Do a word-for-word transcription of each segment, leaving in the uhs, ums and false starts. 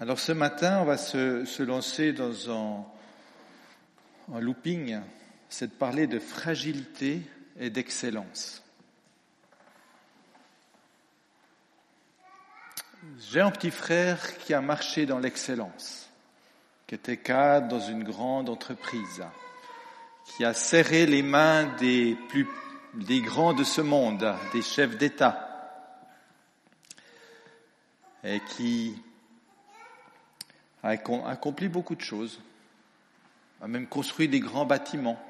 Alors ce matin, on va se, se lancer dans un, un looping, c'est de parler de fragilité et d'excellence. J'ai un petit frère qui a marché dans l'excellence, qui était cadre dans une grande entreprise, qui a serré les mains des plus, des grands de ce monde, des chefs d'État, et qui a accompli beaucoup de choses, a même construit des grands bâtiments.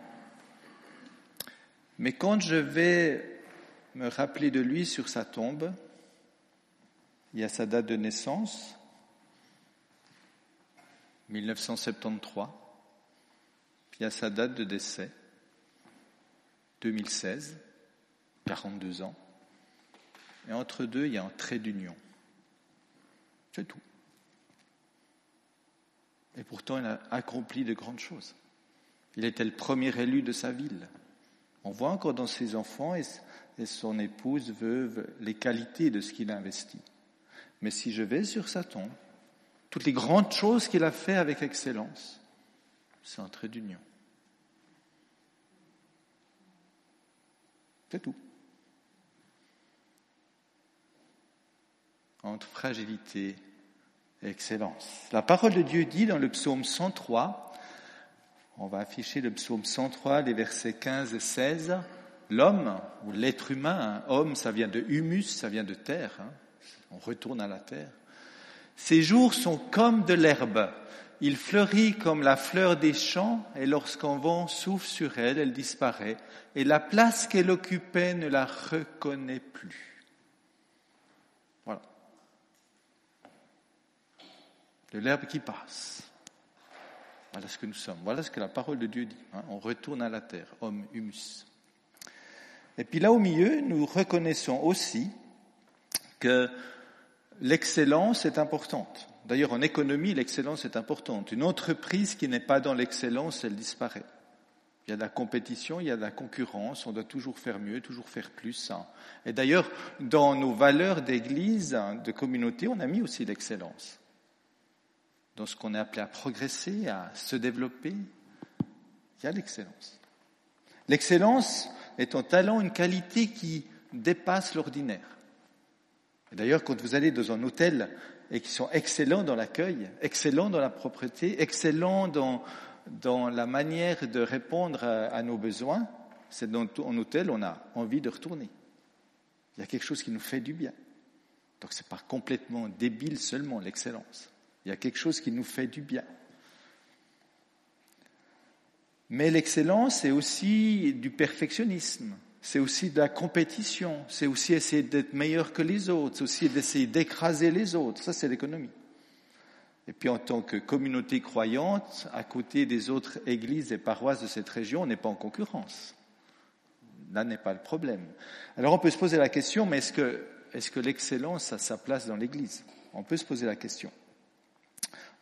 Mais quand je vais me rappeler de lui sur sa tombe, il y a sa date de naissance, dix-neuf cent soixante-treize, puis il y a sa date de décès, deux mille seize, quarante-deux ans, et entre deux, il y a un trait d'union. C'est tout. Et pourtant, il a accompli de grandes choses. Il était le premier élu de sa ville. On voit encore dans ses enfants et son épouse veuve les qualités de ce qu'il a investi. Mais si je vais sur sa tombe, toutes les grandes choses qu'il a fait avec excellence, c'est un trait d'union. C'est tout. Entre fragilité et excellence. La parole de Dieu dit dans le psaume cent trois, on va afficher le psaume cent trois, les versets quinze et seize, l'homme, ou l'être humain, hein, homme, ça vient de humus, ça vient de terre, hein, on retourne à la terre. Ses jours sont comme de l'herbe, il fleurit comme la fleur des champs, et lorsqu'un vent souffle sur elle, elle disparaît, et la place qu'elle occupait ne la reconnaît plus. De l'herbe qui passe. Voilà ce que nous sommes. Voilà ce que la parole de Dieu dit. Hein, on retourne à la terre, homme, humus. Et puis là au milieu, nous reconnaissons aussi que l'excellence est importante. D'ailleurs, en économie, l'excellence est importante. Une entreprise qui n'est pas dans l'excellence, elle disparaît. Il y a de la compétition, il y a de la concurrence, on doit toujours faire mieux, toujours faire plus. Hein. Et d'ailleurs, dans nos valeurs d'église, hein, de communauté, on a mis aussi l'excellence. Dans ce qu'on est appelé à progresser, à se développer, il y a l'excellence. L'excellence est un talent, une qualité qui dépasse l'ordinaire. Et d'ailleurs, quand vous allez dans un hôtel et qu'ils sont excellents dans l'accueil, excellents dans la propreté, excellents dans, dans la manière de répondre à, à nos besoins, c'est dans un hôtel on a envie de retourner. Il y a quelque chose qui nous fait du bien. Donc c'est pas complètement débile seulement l'excellence. Il y a quelque chose qui nous fait du bien. Mais l'excellence, c'est aussi du perfectionnisme, c'est aussi de la compétition, c'est aussi essayer d'être meilleur que les autres, c'est aussi d'essayer d'écraser les autres. Ça, c'est l'économie. Et puis, en tant que communauté croyante, à côté des autres églises et paroisses de cette région, on n'est pas en concurrence. Là n'est pas le problème. Alors, on peut se poser la question, mais est-ce que, est-ce que l'excellence a sa place dans l'église ? On peut se poser la question.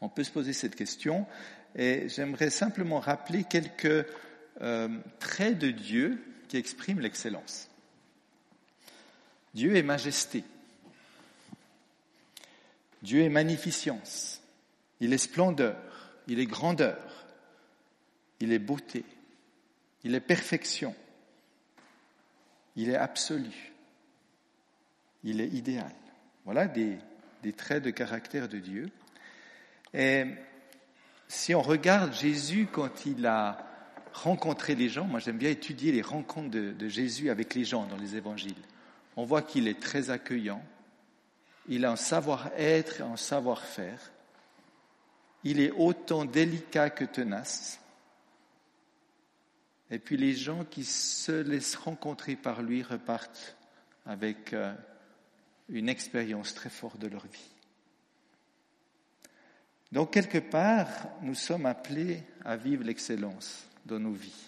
On peut se poser cette question et j'aimerais simplement rappeler quelques euh, traits de Dieu qui expriment l'excellence. Dieu est majesté. Dieu est magnificence. Il est splendeur. Il est grandeur. Il est beauté. Il est perfection. Il est absolu. Il est idéal. Voilà des, des traits de caractère de Dieu. Et si on regarde Jésus quand il a rencontré les gens, moi j'aime bien étudier les rencontres de, de Jésus avec les gens dans les évangiles. On voit qu'il est très accueillant, il a un savoir-être, un savoir-faire, il est autant délicat que tenace. Et puis les gens qui se laissent rencontrer par lui repartent avec une expérience très forte de leur vie. Donc, quelque part, nous sommes appelés à vivre l'excellence dans nos vies.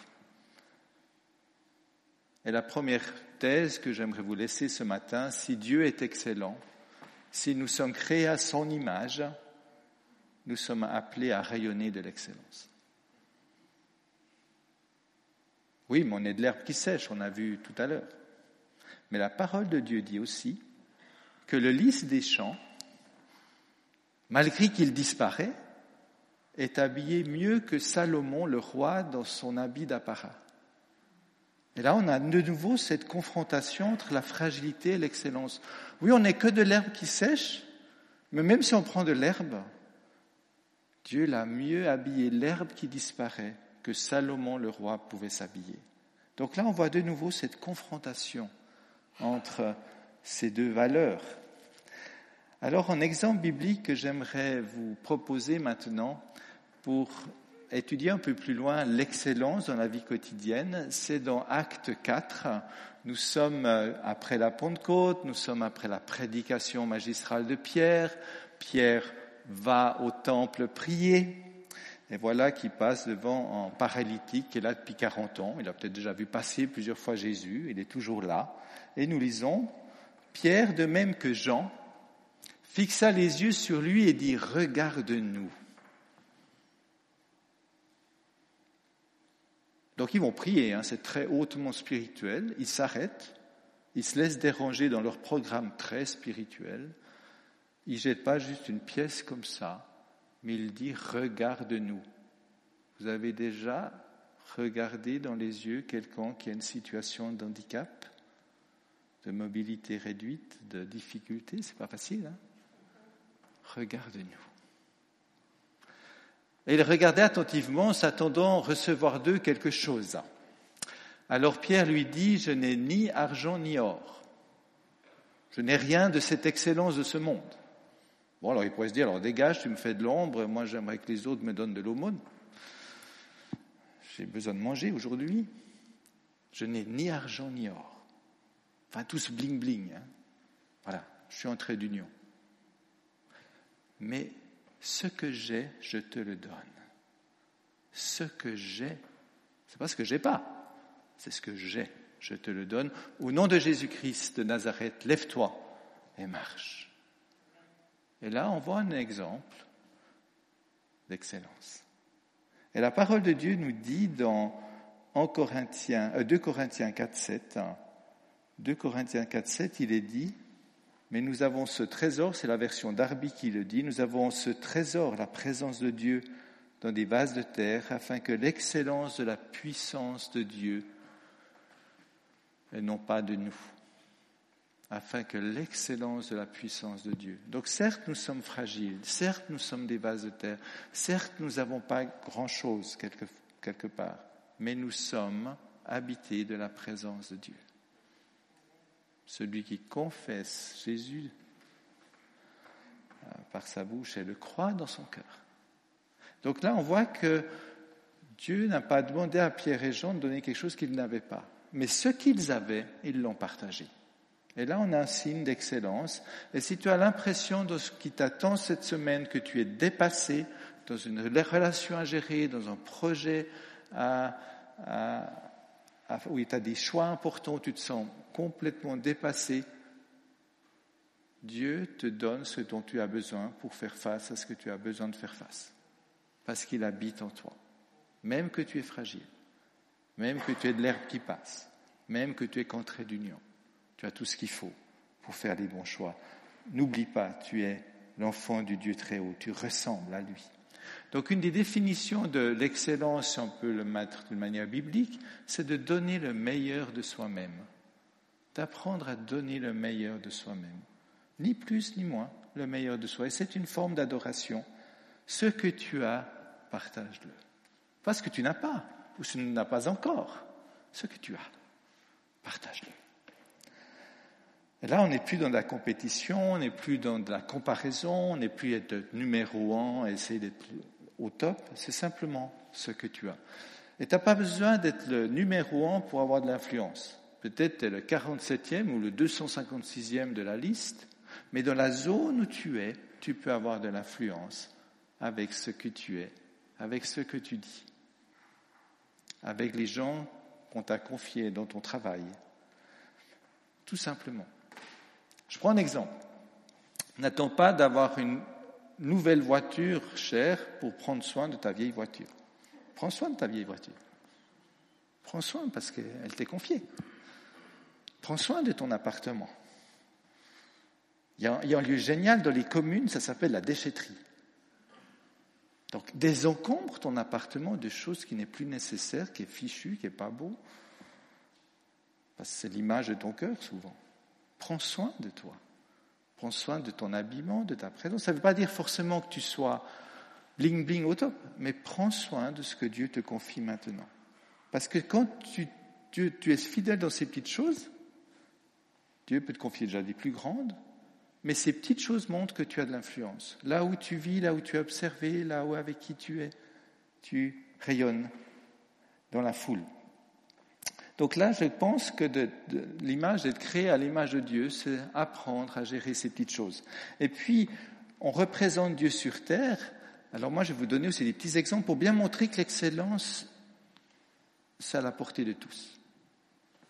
Et la première thèse que j'aimerais vous laisser ce matin, si Dieu est excellent, si nous sommes créés à son image, nous sommes appelés à rayonner de l'excellence. Oui, mais on est de l'herbe qui sèche, on a vu tout à l'heure. Mais la parole de Dieu dit aussi que le lys des champs malgré qu'il disparaît, est habillé mieux que Salomon, le roi, dans son habit d'apparat. Et là, on a de nouveau cette confrontation entre la fragilité et l'excellence. Oui, on n'est que de l'herbe qui sèche, mais même si on prend de l'herbe, Dieu l'a mieux habillé, l'herbe qui disparaît, que Salomon, le roi, pouvait s'habiller. Donc là, on voit de nouveau cette confrontation entre ces deux valeurs. Alors, un exemple biblique que j'aimerais vous proposer maintenant pour étudier un peu plus loin l'excellence dans la vie quotidienne, c'est dans Actes quatre. Nous sommes après la Pentecôte, nous sommes après la prédication magistrale de Pierre. Pierre va au temple prier. Et voilà qu'il passe devant un paralytique qui est là depuis quarante ans. Il a peut-être déjà vu passer plusieurs fois Jésus. Il est toujours là. Et nous lisons, Pierre, de même que Jean, fixa les yeux sur lui et dit « Regarde-nous ». Donc ils vont prier, hein, c'est très hautement spirituel. Ils s'arrêtent, ils se laissent déranger dans leur programme très spirituel. Ils ne jettent pas juste une pièce comme ça, mais il dit « Regarde-nous ». Vous avez déjà regardé dans les yeux quelqu'un qui a une situation d'handicap, de mobilité réduite, de difficulté? C'est pas facile, hein? Regarde-nous. Et il regardait attentivement, s'attendant à recevoir d'eux quelque chose. Alors Pierre lui dit, « Je n'ai ni argent ni or. Je n'ai rien de cette excellence de ce monde. » Bon, alors il pourrait se dire, « Alors dégage, tu me fais de l'ombre, moi j'aimerais que les autres me donnent de l'aumône. J'ai besoin de manger aujourd'hui. Je n'ai ni argent ni or. » Enfin, tout ce bling-bling. Hein. Voilà, je suis en trait d'union. Mais ce que j'ai, je te le donne. Ce que j'ai, c'est pas ce que j'ai pas, c'est ce que j'ai, je te le donne. Au nom de Jésus-Christ de Nazareth, lève-toi et marche. Et là, on voit un exemple d'excellence. Et la parole de Dieu nous dit dans deux Corinthiens quatre sept, hein, deux Corinthiens quatre sept, il est dit, mais nous avons ce trésor, c'est la version Darby qui le dit, nous avons ce trésor, la présence de Dieu, dans des vases de terre, afin que l'excellence de la puissance de Dieu, et non pas de nous, afin que l'excellence de la puissance de Dieu. Donc certes, nous sommes fragiles, certes, nous sommes des vases de terre, certes, nous n'avons pas grand-chose quelque, quelque part, mais nous sommes habités de la présence de Dieu. Celui qui confesse Jésus par sa bouche et le croit dans son cœur. Donc là, on voit que Dieu n'a pas demandé à Pierre et Jean de donner quelque chose qu'ils n'avaient pas. Mais ce qu'ils avaient, ils l'ont partagé. Et là, on a un signe d'excellence. Et si tu as l'impression de ce qui t'attend cette semaine, que tu es dépassé dans une relation à gérer, dans un projet à... à oui, tu as des choix importants, tu te sens complètement dépassé. Dieu te donne ce dont tu as besoin pour faire face à ce que tu as besoin de faire face. Parce qu'il habite en toi. Même que tu es fragile, même que tu es de l'herbe qui passe, même que tu es qu'en trait d'union. Tu as tout ce qu'il faut pour faire les bons choix. N'oublie pas, tu es l'enfant du Dieu très haut, tu ressembles à lui. Donc une des définitions de l'excellence, si on peut le mettre d'une manière biblique, c'est de donner le meilleur de soi-même, d'apprendre à donner le meilleur de soi-même, ni plus ni moins le meilleur de soi. Et c'est une forme d'adoration. Ce que tu as, partage-le. Pas ce que tu n'as pas, ou ce que tu n'as pas encore, ce que tu as, partage-le. Et là, on n'est plus dans de la compétition, on n'est plus dans de la comparaison, on n'est plus être numéro un, essayer d'être au top. C'est simplement ce que tu as. Et tu n'as pas besoin d'être le numéro un pour avoir de l'influence. Peut-être tu es le quarante-septième ou le deux cent cinquante-sixième de la liste, mais dans la zone où tu es, tu peux avoir de l'influence avec ce que tu es, avec ce que tu dis, avec les gens qu'on t'a confiés dans ton travail. Tout simplement. Je prends un exemple. N'attends pas d'avoir une nouvelle voiture chère pour prendre soin de ta vieille voiture. Prends soin de ta vieille voiture. Prends soin parce qu'elle t'est confiée. Prends soin de ton appartement. Il y a, il y a un lieu génial dans les communes, ça s'appelle la déchetterie. Donc, désencombre ton appartement de choses qui n'est plus nécessaire, qui est fichu, qui n'est pas beau. Parce que c'est l'image de ton cœur, souvent. Prends soin de toi. Prends soin de ton habillement, de ta présence. Ça ne veut pas dire forcément que tu sois bling bling au top, mais prends soin de ce que Dieu te confie maintenant. Parce que quand tu, tu, tu es fidèle dans ces petites choses, Dieu peut te confier déjà des plus grandes, mais ces petites choses montrent que tu as de l'influence. Là où tu vis, là où tu es observé, là où avec qui tu es, tu rayonnes dans la foule. Donc là, je pense que de, de, l'image d'être créé à l'image de Dieu, c'est apprendre à gérer ces petites choses. Et puis, on représente Dieu sur terre. Alors moi, je vais vous donner aussi des petits exemples pour bien montrer que l'excellence, c'est à la portée de tous.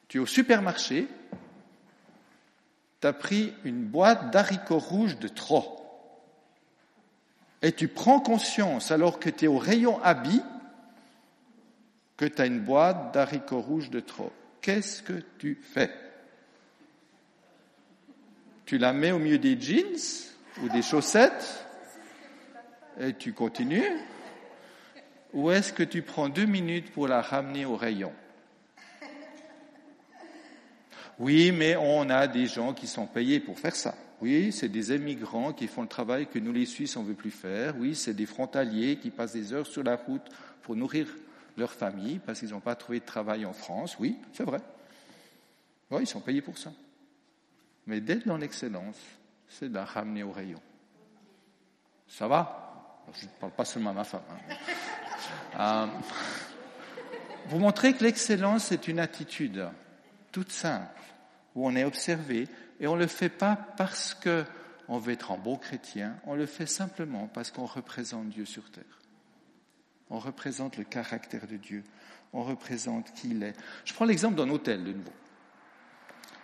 Tu es au supermarché, tu as pris une boîte d'haricots rouges de trop. Et tu prends conscience, alors que tu es au rayon habits, que tu as une boîte d'haricots rouges de trop. Qu'est-ce que tu fais? Tu la mets au milieu des jeans ou des chaussettes et tu continues? Ou est-ce que tu prends deux minutes pour la ramener au rayon? Oui, mais on a des gens qui sont payés pour faire ça. Oui, c'est des émigrants qui font le travail que nous, les Suisses, on ne veut plus faire. Oui, c'est des frontaliers qui passent des heures sur la route pour nourrir leur famille parce qu'ils n'ont pas trouvé de travail en France. Oui, c'est vrai. Oui, ils sont payés pour ça. Mais d'être dans l'excellence, c'est de la ramener au rayon. Ça va? Je ne parle pas seulement à ma femme. Hein. Euh, vous montrez que l'excellence, c'est une attitude toute simple, où on est observé, et on ne le fait pas parce qu'on veut être un bon chrétien, on le fait simplement parce qu'on représente Dieu sur terre. On représente le caractère de Dieu, on représente qui il est. Je prends l'exemple d'un hôtel, de nouveau.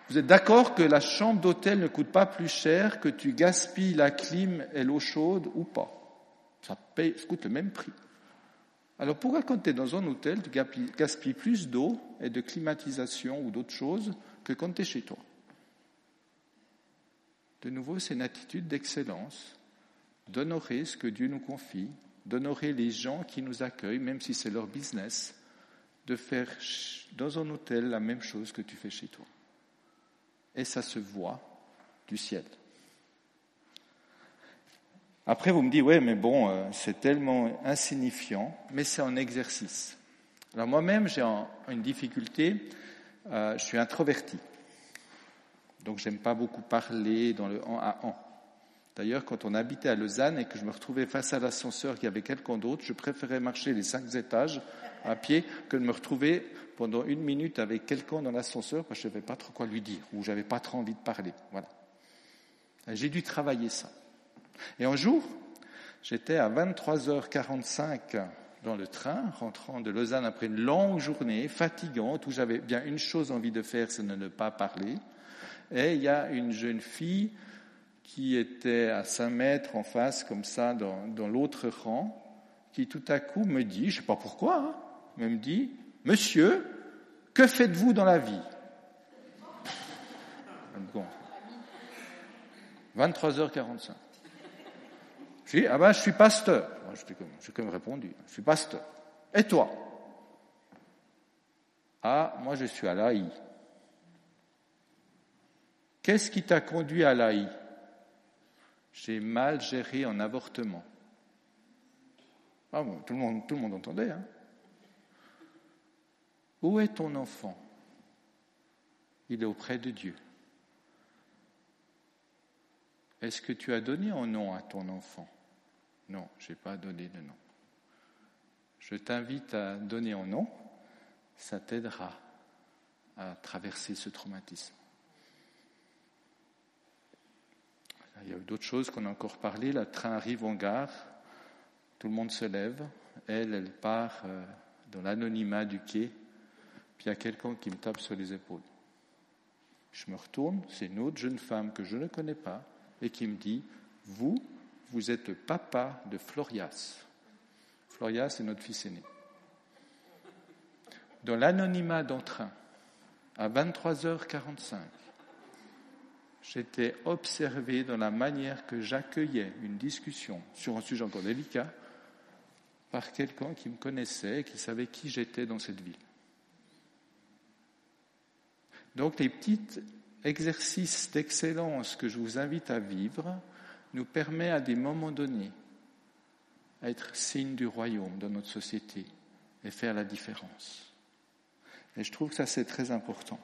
Vous êtes d'accord que la chambre d'hôtel ne coûte pas plus cher que tu gaspilles la clim et l'eau chaude ou pas? Ça, paye, ça coûte le même prix. Alors pourquoi quand tu es dans un hôtel, tu gaspilles plus d'eau et de climatisation ou d'autres choses que quand tu es chez toi? De nouveau, c'est une attitude d'excellence, d'honorer ce que Dieu nous confie, d'honorer les gens qui nous accueillent, même si c'est leur business, de faire dans un hôtel la même chose que tu fais chez toi. Et ça se voit du ciel. Après, vous me dites, ouais, mais bon, euh, c'est tellement insignifiant, mais c'est un exercice. Alors moi-même, j'ai un, une difficulté, euh, je suis introverti. Donc, j'aime pas beaucoup parler dans le « en à en ». D'ailleurs, quand on habitait à Lausanne et que je me retrouvais face à l'ascenseur qu'il y avait quelqu'un d'autre, je préférais marcher les cinq étages à pied que de me retrouver pendant une minute avec quelqu'un dans l'ascenseur parce que je n'avais pas trop quoi lui dire ou j'avais pas trop envie de parler. Voilà. Et j'ai dû travailler ça. Et un jour, j'étais à vingt-trois heures quarante-cinq dans le train, rentrant de Lausanne après une longue journée fatigante où j'avais bien une chose envie de faire, c'est de ne pas parler. Et il y a une jeune fille qui était à cinq mètres en face, comme ça, dans, dans l'autre rang, qui tout à coup me dit, je ne sais pas pourquoi, hein, mais me dit, « Monsieur, que faites-vous dans la vie ?» vingt-trois heures quarante-cinq. Je dis, ah ben, je suis pasteur. Je suis comme, je suis comme répondu, je suis pasteur. Et toi? Ah, moi, je suis à l'A I. Qu'est-ce qui t'a conduit à l'A I? J'ai mal géré un avortement. Ah bon, tout le monde, tout le monde entendait, hein. Où est ton enfant? Il est auprès de Dieu. Est-ce que tu as donné un nom à ton enfant? Non, je n'ai pas donné de nom. Je t'invite à donner un nom, ça t'aidera à traverser ce traumatisme. Il y a eu d'autres choses qu'on a encore parlé. Le train arrive en gare, tout le monde se lève, elle, elle part dans l'anonymat du quai, puis il y a quelqu'un qui me tape sur les épaules. Je me retourne, c'est une autre jeune femme que je ne connais pas, et qui me dit, vous, vous êtes le papa de Florias. Florias est notre fils aîné. Dans l'anonymat d'un train, à vingt-trois heures quarante-cinq, j'étais observé dans la manière que j'accueillais une discussion sur un sujet encore délicat par quelqu'un qui me connaissait et qui savait qui j'étais dans cette ville. Donc les petits exercices d'excellence que je vous invite à vivre nous permettent à des moments donnés à être signe du royaume dans notre société et faire la différence. Et je trouve que ça c'est très important.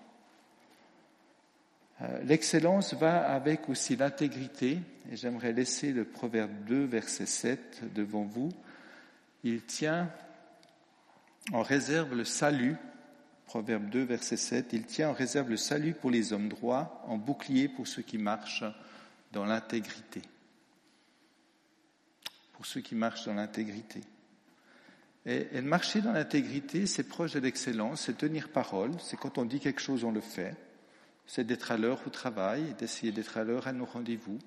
L'excellence va avec aussi l'intégrité, et j'aimerais laisser le Proverbe deux, verset sept devant vous. Il tient en réserve le salut, Proverbe deux, verset sept, il tient en réserve le salut pour les hommes droits, en bouclier pour ceux qui marchent dans l'intégrité. Pour ceux qui marchent dans l'intégrité. Et, et marcher dans l'intégrité, c'est proche de l'excellence, c'est tenir parole, c'est quand on dit quelque chose, on le fait. C'est d'être à l'heure au travail, d'essayer d'être à l'heure à nos rendez-vous,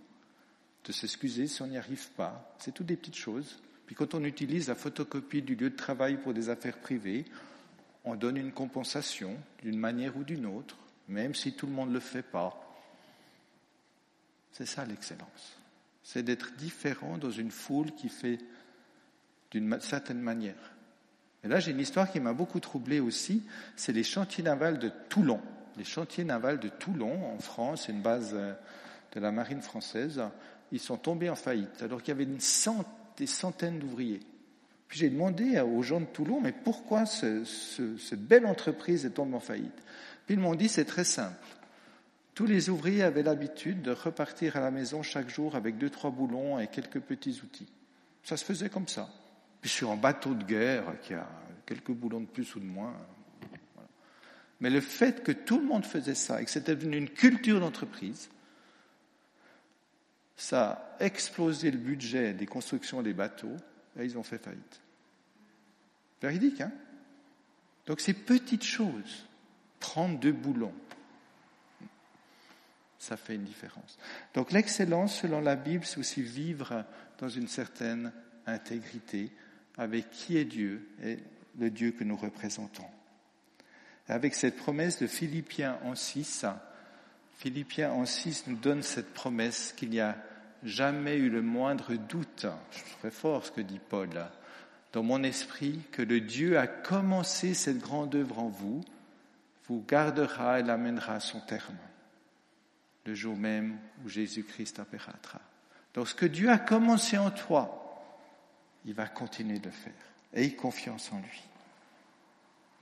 de s'excuser si on n'y arrive pas. C'est toutes des petites choses. Puis quand on utilise la photocopie du lieu de travail pour des affaires privées, on donne une compensation d'une manière ou d'une autre, même si tout le monde ne le fait pas. C'est ça l'excellence. C'est d'être différent dans une foule qui fait d'une certaine manière. Et là, j'ai une histoire qui m'a beaucoup troublé aussi, c'est les chantiers navals de Toulon. Les chantiers navals de Toulon, en France, c'est une base de la marine française, ils sont tombés en faillite, alors qu'il y avait une cent, des centaines d'ouvriers. Puis j'ai demandé aux gens de Toulon, mais pourquoi ce, ce, cette belle entreprise est tombée en faillite ? Puis ils m'ont dit, c'est très simple. Tous les ouvriers avaient l'habitude de repartir à la maison chaque jour avec deux, trois boulons et quelques petits outils. Ça se faisait comme ça. Puis sur un bateau de guerre qui a quelques boulons de plus ou de moins... Mais le fait que tout le monde faisait ça et que c'était devenu une culture d'entreprise, ça a explosé le budget des constructions des bateaux et ils ont fait faillite. Véridique, hein ? Donc ces petites choses, prendre deux boulons, ça fait une différence. Donc l'excellence, selon la Bible, c'est aussi vivre dans une certaine intégrité avec qui est Dieu et le Dieu que nous représentons. Avec cette promesse de Philippiens en six, Philippiens en six nous donne cette promesse qu'il n'y a jamais eu le moindre doute, je trouve fort ce que dit Paul, dans mon esprit, que le Dieu a commencé cette grande œuvre en vous, vous gardera et l'amènera à son terme, le jour même où Jésus-Christ apparaîtra. Donc ce que Dieu a commencé en toi, il va continuer de le faire. Aie confiance en lui.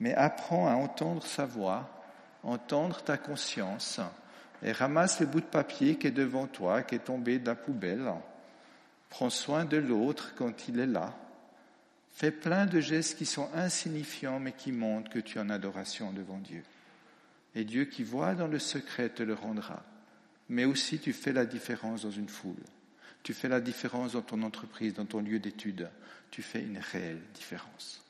Mais apprends à entendre sa voix, entendre ta conscience, et ramasse le bout de papier qui est devant toi, qui est tombé de la poubelle. Prends soin de l'autre quand il est là. Fais plein de gestes qui sont insignifiants, mais qui montrent que tu es en adoration devant Dieu. Et Dieu qui voit dans le secret te le rendra. Mais aussi tu fais la différence dans une foule. Tu fais la différence dans ton entreprise, dans ton lieu d'études. Tu fais une réelle différence.